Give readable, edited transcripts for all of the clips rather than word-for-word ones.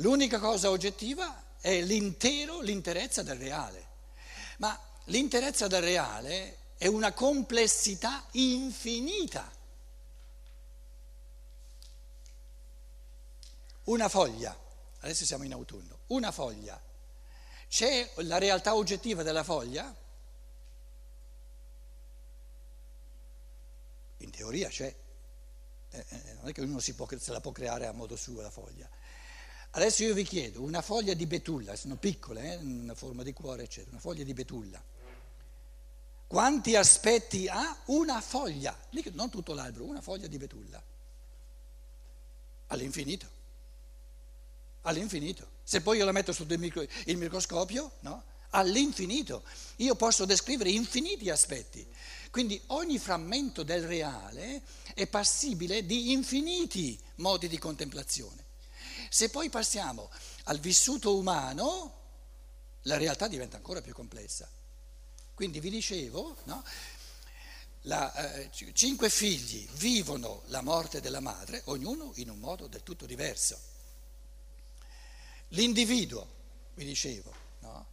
L'unica cosa oggettiva è l'interezza del reale, ma l'interezza del reale è una complessità infinita. Una foglia, adesso siamo in autunno, una foglia, c'è la realtà oggettiva della foglia? In teoria c'è, non è che uno se la può creare a modo suo la foglia. Adesso io vi chiedo, una foglia di betulla, sono piccole, una forma di cuore eccetera, una foglia di betulla, quanti aspetti ha una foglia? Non tutto l'albero, una foglia di betulla, all'infinito. All'infinito. Se poi io la metto sotto il microscopio, no? All'infinito. Io posso descrivere infiniti aspetti. Quindi ogni frammento del reale è passibile di infiniti modi di contemplazione. Se poi passiamo al vissuto umano, la realtà diventa ancora più complessa. Quindi vi dicevo, no? 5 figli vivono la morte della madre, ognuno in un modo del tutto diverso. L'individuo, vi dicevo, no?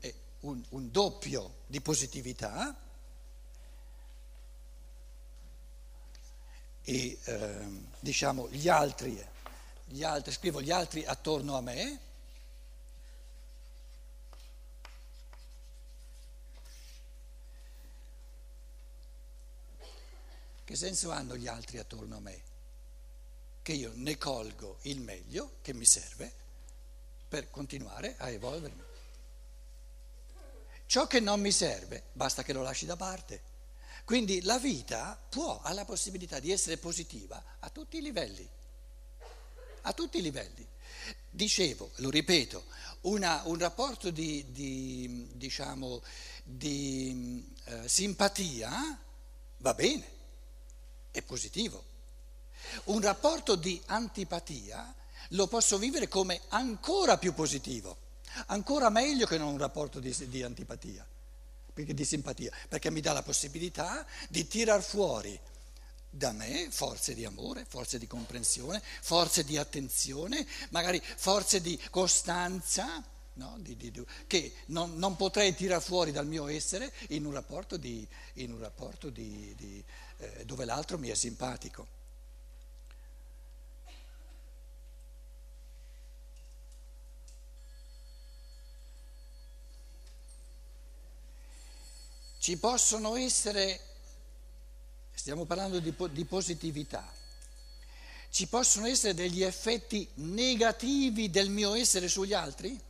È un doppio di positività e diciamo gli altri, scrivo gli altri attorno a me, che senso hanno gli altri attorno a me? Che io ne colgo il meglio che mi serve per continuare a evolvermi. Ciò che non mi serve, basta che lo lasci da parte. Quindi la vita ha la possibilità di essere positiva a tutti i livelli. A tutti i livelli. Dicevo, lo ripeto, un rapporto di simpatia va bene, è positivo. Un rapporto di antipatia lo posso vivere come ancora più positivo, ancora meglio che non un rapporto di antipatia, di simpatia, perché mi dà la possibilità di tirar fuori da me forze di amore, forze di comprensione, forze di attenzione, magari forze di costanza, no? Che non potrei tirar fuori dal mio essere in un rapporto, dove l'altro mi è simpatico. Ci possono essere, stiamo parlando di positività, ci possono essere degli effetti negativi del mio essere sugli altri?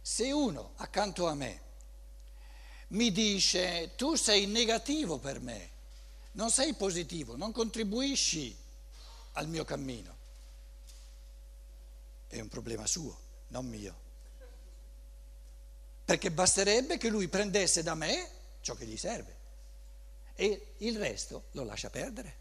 Se uno accanto a me mi dice tu sei negativo per me, non sei positivo, non contribuisci al mio cammino, è un problema suo, non mio. Perché basterebbe che lui prendesse da me ciò che gli serve e il resto lo lascia perdere.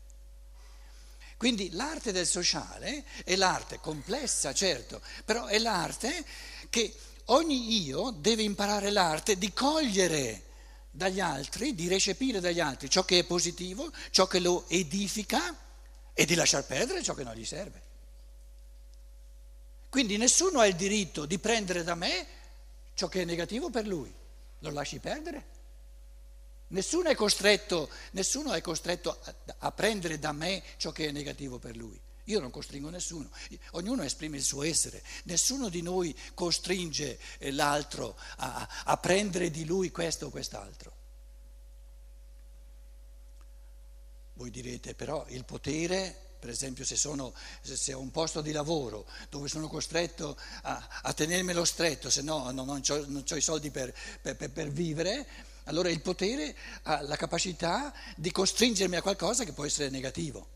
Quindi l'arte del sociale è l'arte complessa, certo, però è l'arte che ogni io deve imparare, l'arte di cogliere dagli altri, di recepire dagli altri ciò che è positivo, ciò che lo edifica e di lasciar perdere ciò che non gli serve. Quindi nessuno ha il diritto di prendere da me ciò che è negativo per lui, lo lasci perdere. Nessuno è costretto a prendere da me ciò che è negativo per lui. Io non costringo nessuno, ognuno esprime il suo essere, nessuno di noi costringe l'altro a prendere di lui questo o quest'altro. Voi direte però il potere... Per esempio se ho un posto di lavoro dove sono costretto a tenermelo stretto, se no non ho i soldi per vivere, allora il potere ha la capacità di costringermi a qualcosa che può essere negativo.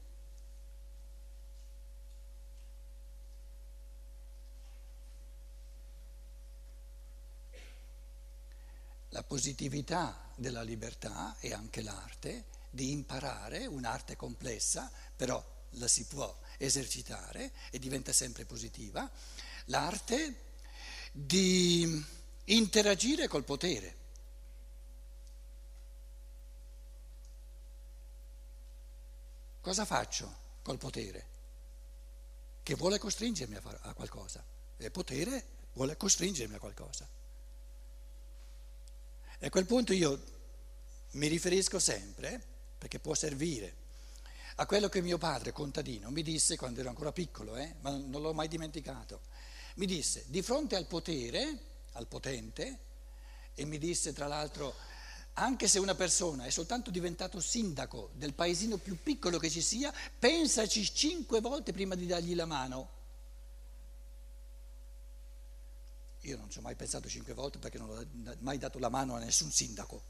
La positività della libertà è anche l'arte di imparare, un'arte complessa, però la si può esercitare e diventa sempre positiva, l'arte di interagire col potere. cosa faccio col potere? Che vuole costringermi a qualcosa. E il potere vuole costringermi a qualcosa. E a quel punto io mi riferisco sempre, perché può servire, a quello che mio padre, contadino, mi disse quando ero ancora piccolo, ma non l'ho mai dimenticato. Mi disse, di fronte al potere, al potente, e mi disse tra l'altro, anche se una persona è soltanto diventato sindaco del paesino più piccolo che ci sia, pensaci 5 volte prima di dargli la mano. Io non ci ho mai pensato 5 volte perché non ho mai dato la mano a nessun sindaco.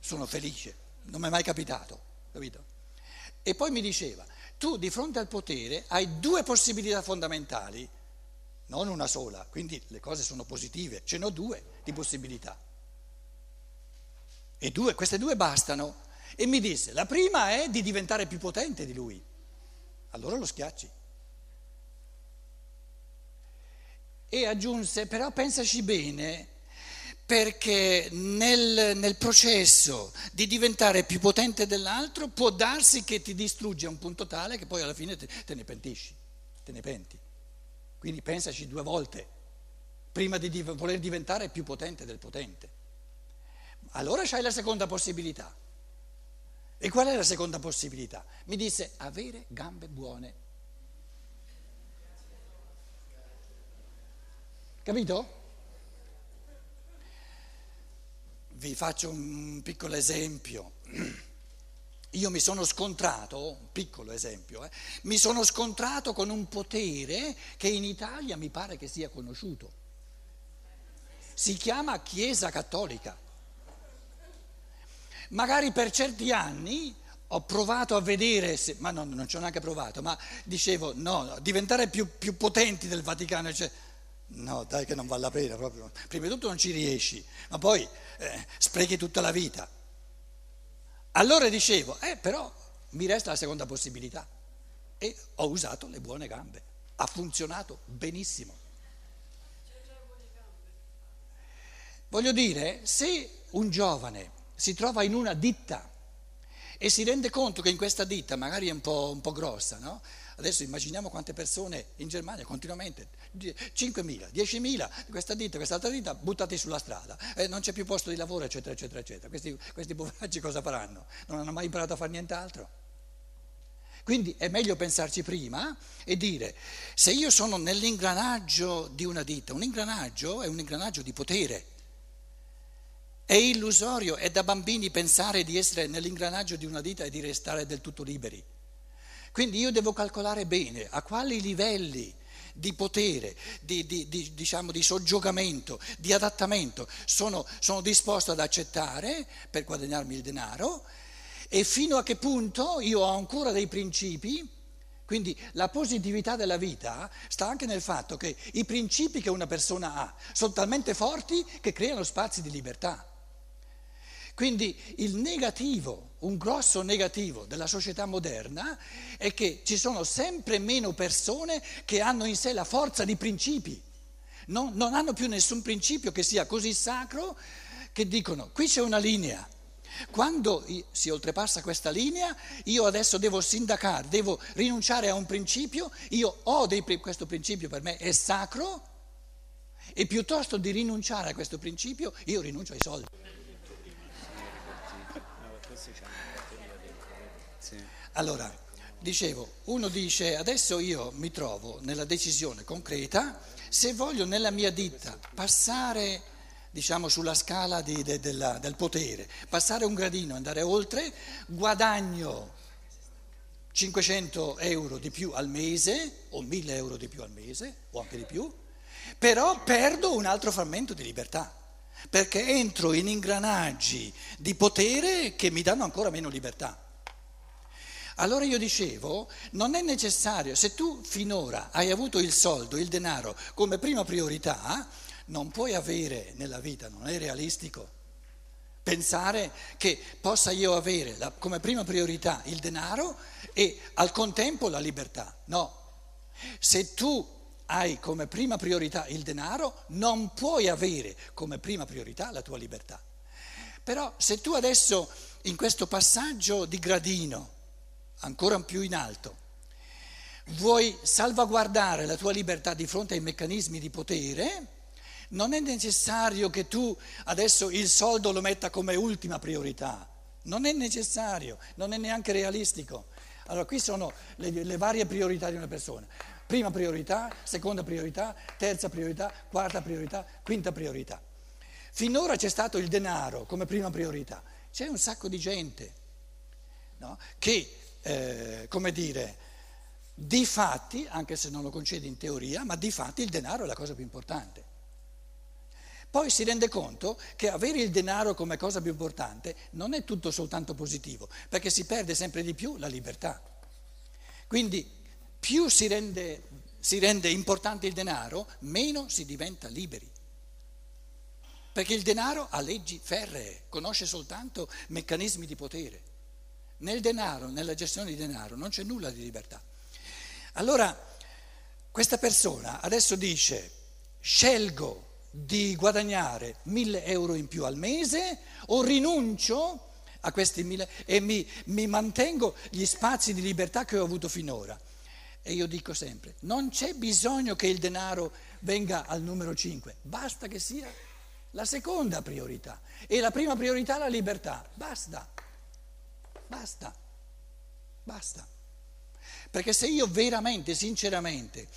Sono felice, non mi è mai capitato, capito? E poi mi diceva, tu di fronte al potere hai 2 possibilità fondamentali, non una sola, quindi le cose sono positive, ce n'ho 2 di possibilità. E queste due bastano. E mi disse, la prima è di diventare più potente di lui, allora lo schiacci. E aggiunse, però pensaci bene, perché nel processo di diventare più potente dell'altro può darsi che ti distrugge a un punto tale che poi alla fine te ne penti. Quindi pensaci 2 volte prima di voler diventare più potente del potente. Allora c'hai la seconda possibilità. E qual è la seconda possibilità? Mi disse avere gambe buone. Capito? Vi faccio un piccolo esempio. Io mi sono scontrato, un piccolo esempio, mi sono scontrato con un potere che in Italia mi pare che sia conosciuto. Si chiama Chiesa Cattolica. Magari per certi anni ho provato a vedere, ma no, non ci ho neanche provato, ma dicevo no, diventare più potenti del Vaticano, cioè, no, dai che non vale la pena proprio. Prima di tutto non ci riesci, ma poi sprechi tutta la vita. Allora dicevo, però mi resta la seconda possibilità. E ho usato le buone gambe. Ha funzionato benissimo. Voglio dire, se un giovane si trova in una ditta e si rende conto che in questa ditta magari è un po' grossa, no? Adesso immaginiamo quante persone in Germania continuamente, 5.000, 10.000, questa ditta, quest'altra ditta, buttati sulla strada, non c'è più posto di lavoro, eccetera, eccetera, eccetera. Questi poveracci cosa faranno? Non hanno mai imparato a fare nient'altro. Quindi è meglio pensarci prima e dire, se io sono nell'ingranaggio di una ditta, un ingranaggio è un ingranaggio di potere, è illusorio, è da bambini pensare di essere nell'ingranaggio di una ditta e di restare del tutto liberi. Quindi io devo calcolare bene a quali livelli di potere, di soggiogamento, di adattamento sono disposto ad accettare per guadagnarmi il denaro e fino a che punto io ho ancora dei principi. Quindi la positività della vita sta anche nel fatto che i principi che una persona ha sono talmente forti che creano spazi di libertà. Quindi il negativo, un grosso negativo della società moderna è che ci sono sempre meno persone che hanno in sé la forza di principi, non hanno più nessun principio che sia così sacro che dicono qui c'è una linea, quando si oltrepassa questa linea io adesso devo sindacare, devo rinunciare a un principio, io ho questo principio per me è sacro e piuttosto di rinunciare a questo principio io rinuncio ai soldi. Allora, dicevo, uno dice adesso io mi trovo nella decisione concreta se voglio nella mia ditta passare, diciamo, sulla scala del potere, passare un gradino, andare oltre, guadagno 500 euro di più al mese o 1000 euro di più al mese o anche di più, però perdo un altro frammento di libertà perché entro in ingranaggi di potere che mi danno ancora meno libertà. Allora io dicevo, non è necessario, se tu finora hai avuto il soldo, il denaro come prima priorità, non puoi avere nella vita, non è realistico, pensare che possa io avere come prima priorità il denaro e al contempo la libertà. No, se tu hai come prima priorità il denaro, non puoi avere come prima priorità la tua libertà. Però se tu adesso in questo passaggio di gradino ancora più in alto. Vuoi salvaguardare la tua libertà di fronte ai meccanismi di potere? Non è necessario che tu adesso il soldo lo metta come ultima priorità, non è necessario, non è neanche realistico. Allora qui sono le varie priorità di una persona. Prima priorità, seconda priorità, terza priorità, quarta priorità, quinta priorità. Finora c'è stato il denaro come prima priorità. C'è un sacco di gente, no? Che, come dire, di fatti, anche se non lo concede in teoria, ma di fatti il denaro è la cosa più importante. Poi si rende conto che avere il denaro come cosa più importante non è tutto soltanto positivo, perché si perde sempre di più la libertà. Quindi più si rende importante il denaro, meno si diventa liberi. Perché il denaro ha leggi ferree, conosce soltanto meccanismi di potere. Nel denaro, nella gestione di denaro, non c'è nulla di libertà. Allora, questa persona adesso dice: scelgo di guadagnare 1.000 euro in più al mese o rinuncio a questi 1.000 e mi mantengo gli spazi di libertà che ho avuto finora. E io dico sempre, non c'è bisogno che il denaro venga al numero 5, basta che sia la seconda priorità e la prima priorità la libertà, basta. Perché se io veramente, sinceramente,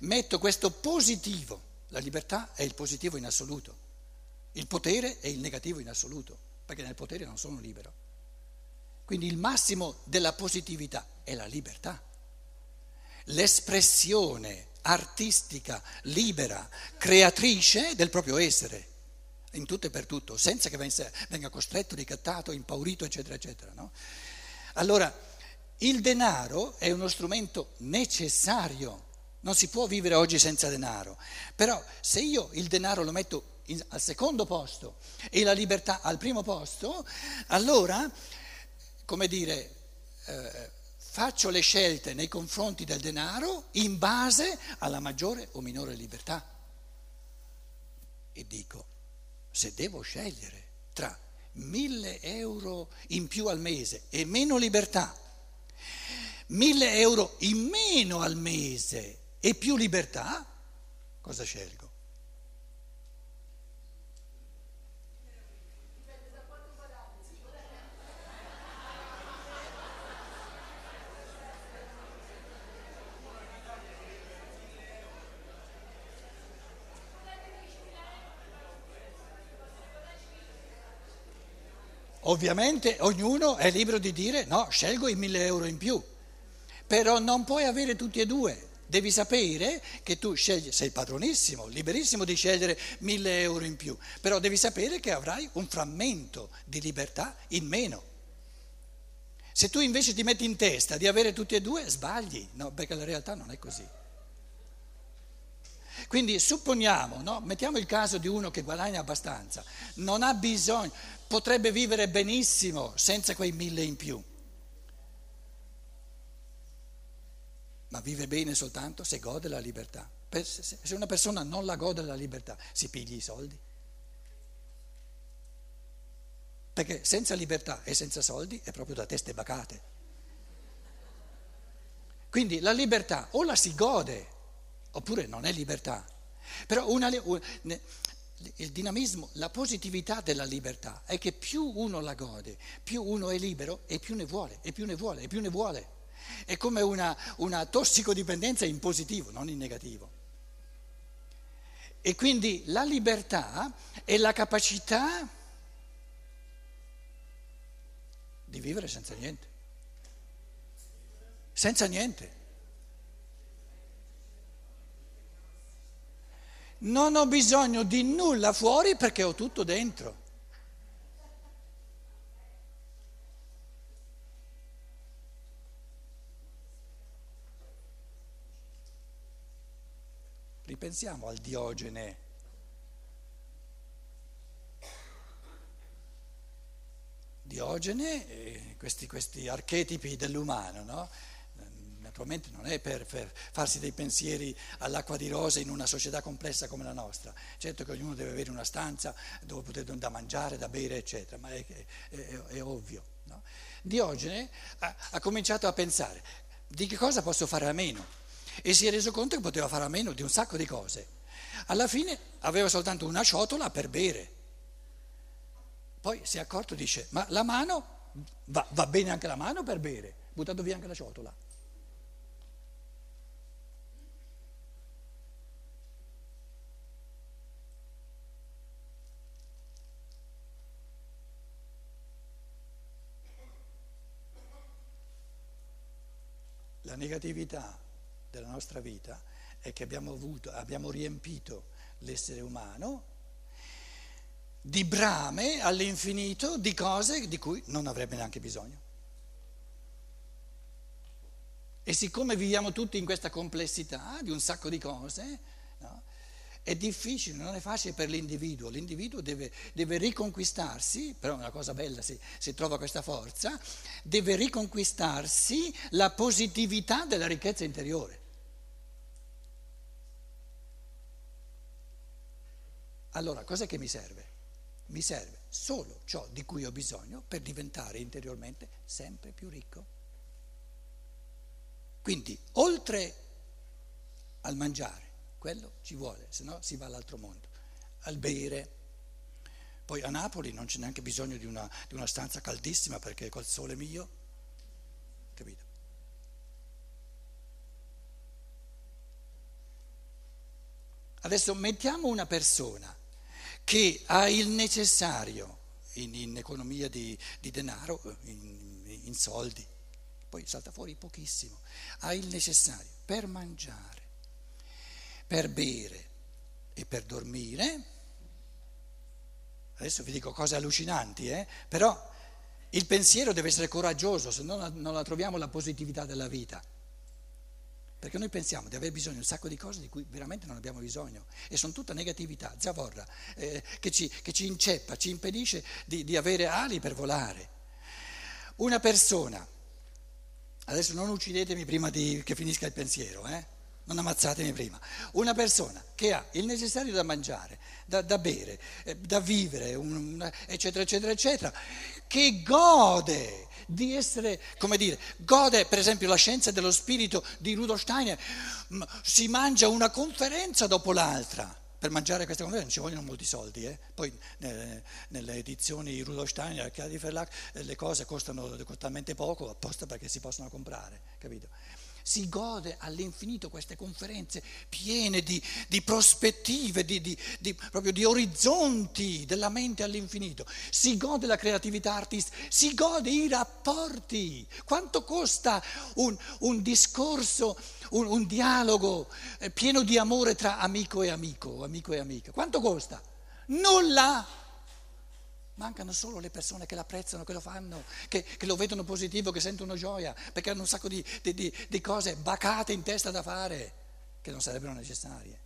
metto questo positivo, la libertà è il positivo in assoluto, il potere è il negativo in assoluto, perché nel potere non sono libero. Quindi il massimo della positività è la libertà, l'espressione artistica, libera, creatrice del proprio essere, in tutto e per tutto, senza che venga costretto, ricattato, impaurito, eccetera, eccetera, no? Allora, il denaro è uno strumento necessario, non si può vivere oggi senza denaro, però se io il denaro lo metto al secondo posto e la libertà al primo posto, allora, come dire, faccio le scelte nei confronti del denaro in base alla maggiore o minore libertà. E dico, se devo scegliere tra 1.000 euro in più al mese e meno libertà, 1.000 euro in meno al mese e più libertà, cosa scelgo? Ovviamente ognuno è libero di dire no, scelgo i 1.000 euro in più. Però non puoi avere tutti e due, devi sapere che tu scegli, sei padronissimo, liberissimo di scegliere 1.000 euro in più, però devi sapere che avrai un frammento di libertà in meno. Se tu invece ti metti in testa di avere tutti e due, sbagli, no, perché la realtà non è così. Quindi supponiamo, no, mettiamo il caso di uno che guadagna abbastanza, non ha bisogno, potrebbe vivere benissimo senza quei 1.000 in più. Ma vive bene soltanto se gode la libertà. Se una persona non la gode la libertà, si pigli i soldi. Perché senza libertà e senza soldi è proprio da teste bacate. Quindi la libertà o la si gode, oppure non è libertà. Però il dinamismo, la positività della libertà è che più uno la gode, più uno è libero e più ne vuole, e più ne vuole, e più ne vuole. È come una tossicodipendenza in positivo, non in negativo. E quindi la libertà è la capacità di vivere senza niente. Senza niente. Non ho bisogno di nulla fuori perché ho tutto dentro. Ripensiamo al Diogene, questi archetipi dell'umano, no? Naturalmente non è per farsi dei pensieri all'acqua di rose in una società complessa come la nostra, certo che ognuno deve avere una stanza dove poter da mangiare, da bere eccetera, ma è ovvio, no? Diogene ha cominciato a pensare di che cosa posso fare a meno, e si è reso conto che poteva fare a meno di un sacco di cose. Alla fine aveva soltanto una ciotola per bere, poi si è accorto e dice ma la mano, va bene anche la mano per bere, buttando via anche la ciotola. La negatività della nostra vita è che abbiamo riempito l'essere umano di brame all'infinito, di cose di cui non avrebbe neanche bisogno. E siccome viviamo tutti in questa complessità di un sacco di cose, no, è difficile, non è facile per l'individuo. L'individuo deve riconquistarsi, però è una cosa bella se trova questa forza, deve riconquistarsi la positività della ricchezza interiore. Allora, cos'è che mi serve? Mi serve solo ciò di cui ho bisogno per diventare interiormente sempre più ricco. Quindi, oltre al mangiare, quello ci vuole, se no si va all'altro mondo, al bere. Poi a Napoli non c'è neanche bisogno di una stanza caldissima perché col sole mio, capito? Adesso mettiamo una persona che ha il necessario in economia di denaro, in soldi, poi salta fuori pochissimo, ha il necessario per mangiare, per bere e per dormire. Adesso vi dico cose allucinanti, però il pensiero deve essere coraggioso, se no non la troviamo la positività della vita. Perché noi pensiamo di aver bisogno di un sacco di cose di cui veramente non abbiamo bisogno, e sono tutta negatività, zavorra, che ci inceppa, ci impedisce di avere ali per volare. Una persona, adesso non uccidetemi prima che finisca il pensiero, non ammazzatemi prima, una persona che ha il necessario da mangiare, da bere, da vivere, eccetera, eccetera, eccetera, che gode di essere, come dire, gode per esempio la scienza dello spirito di Rudolf Steiner, si mangia una conferenza dopo l'altra. Per mangiare questa conferenza non ci vogliono molti soldi, poi nelle edizioni Rudolf Steiner, Chiari Verlag, le cose costano talmente poco apposta perché si possono comprare, capito? Si gode all'infinito queste conferenze piene di prospettive, proprio di orizzonti della mente all'infinito. Si gode la creatività artistica, si gode i rapporti. Quanto costa un discorso, un dialogo pieno di amore tra amico e amico, amico e amica? Quanto costa? Nulla! Mancano solo le persone che l'apprezzano, che lo fanno, che lo vedono positivo, che sentono gioia, perché hanno un sacco di cose bacate in testa da fare che non sarebbero necessarie.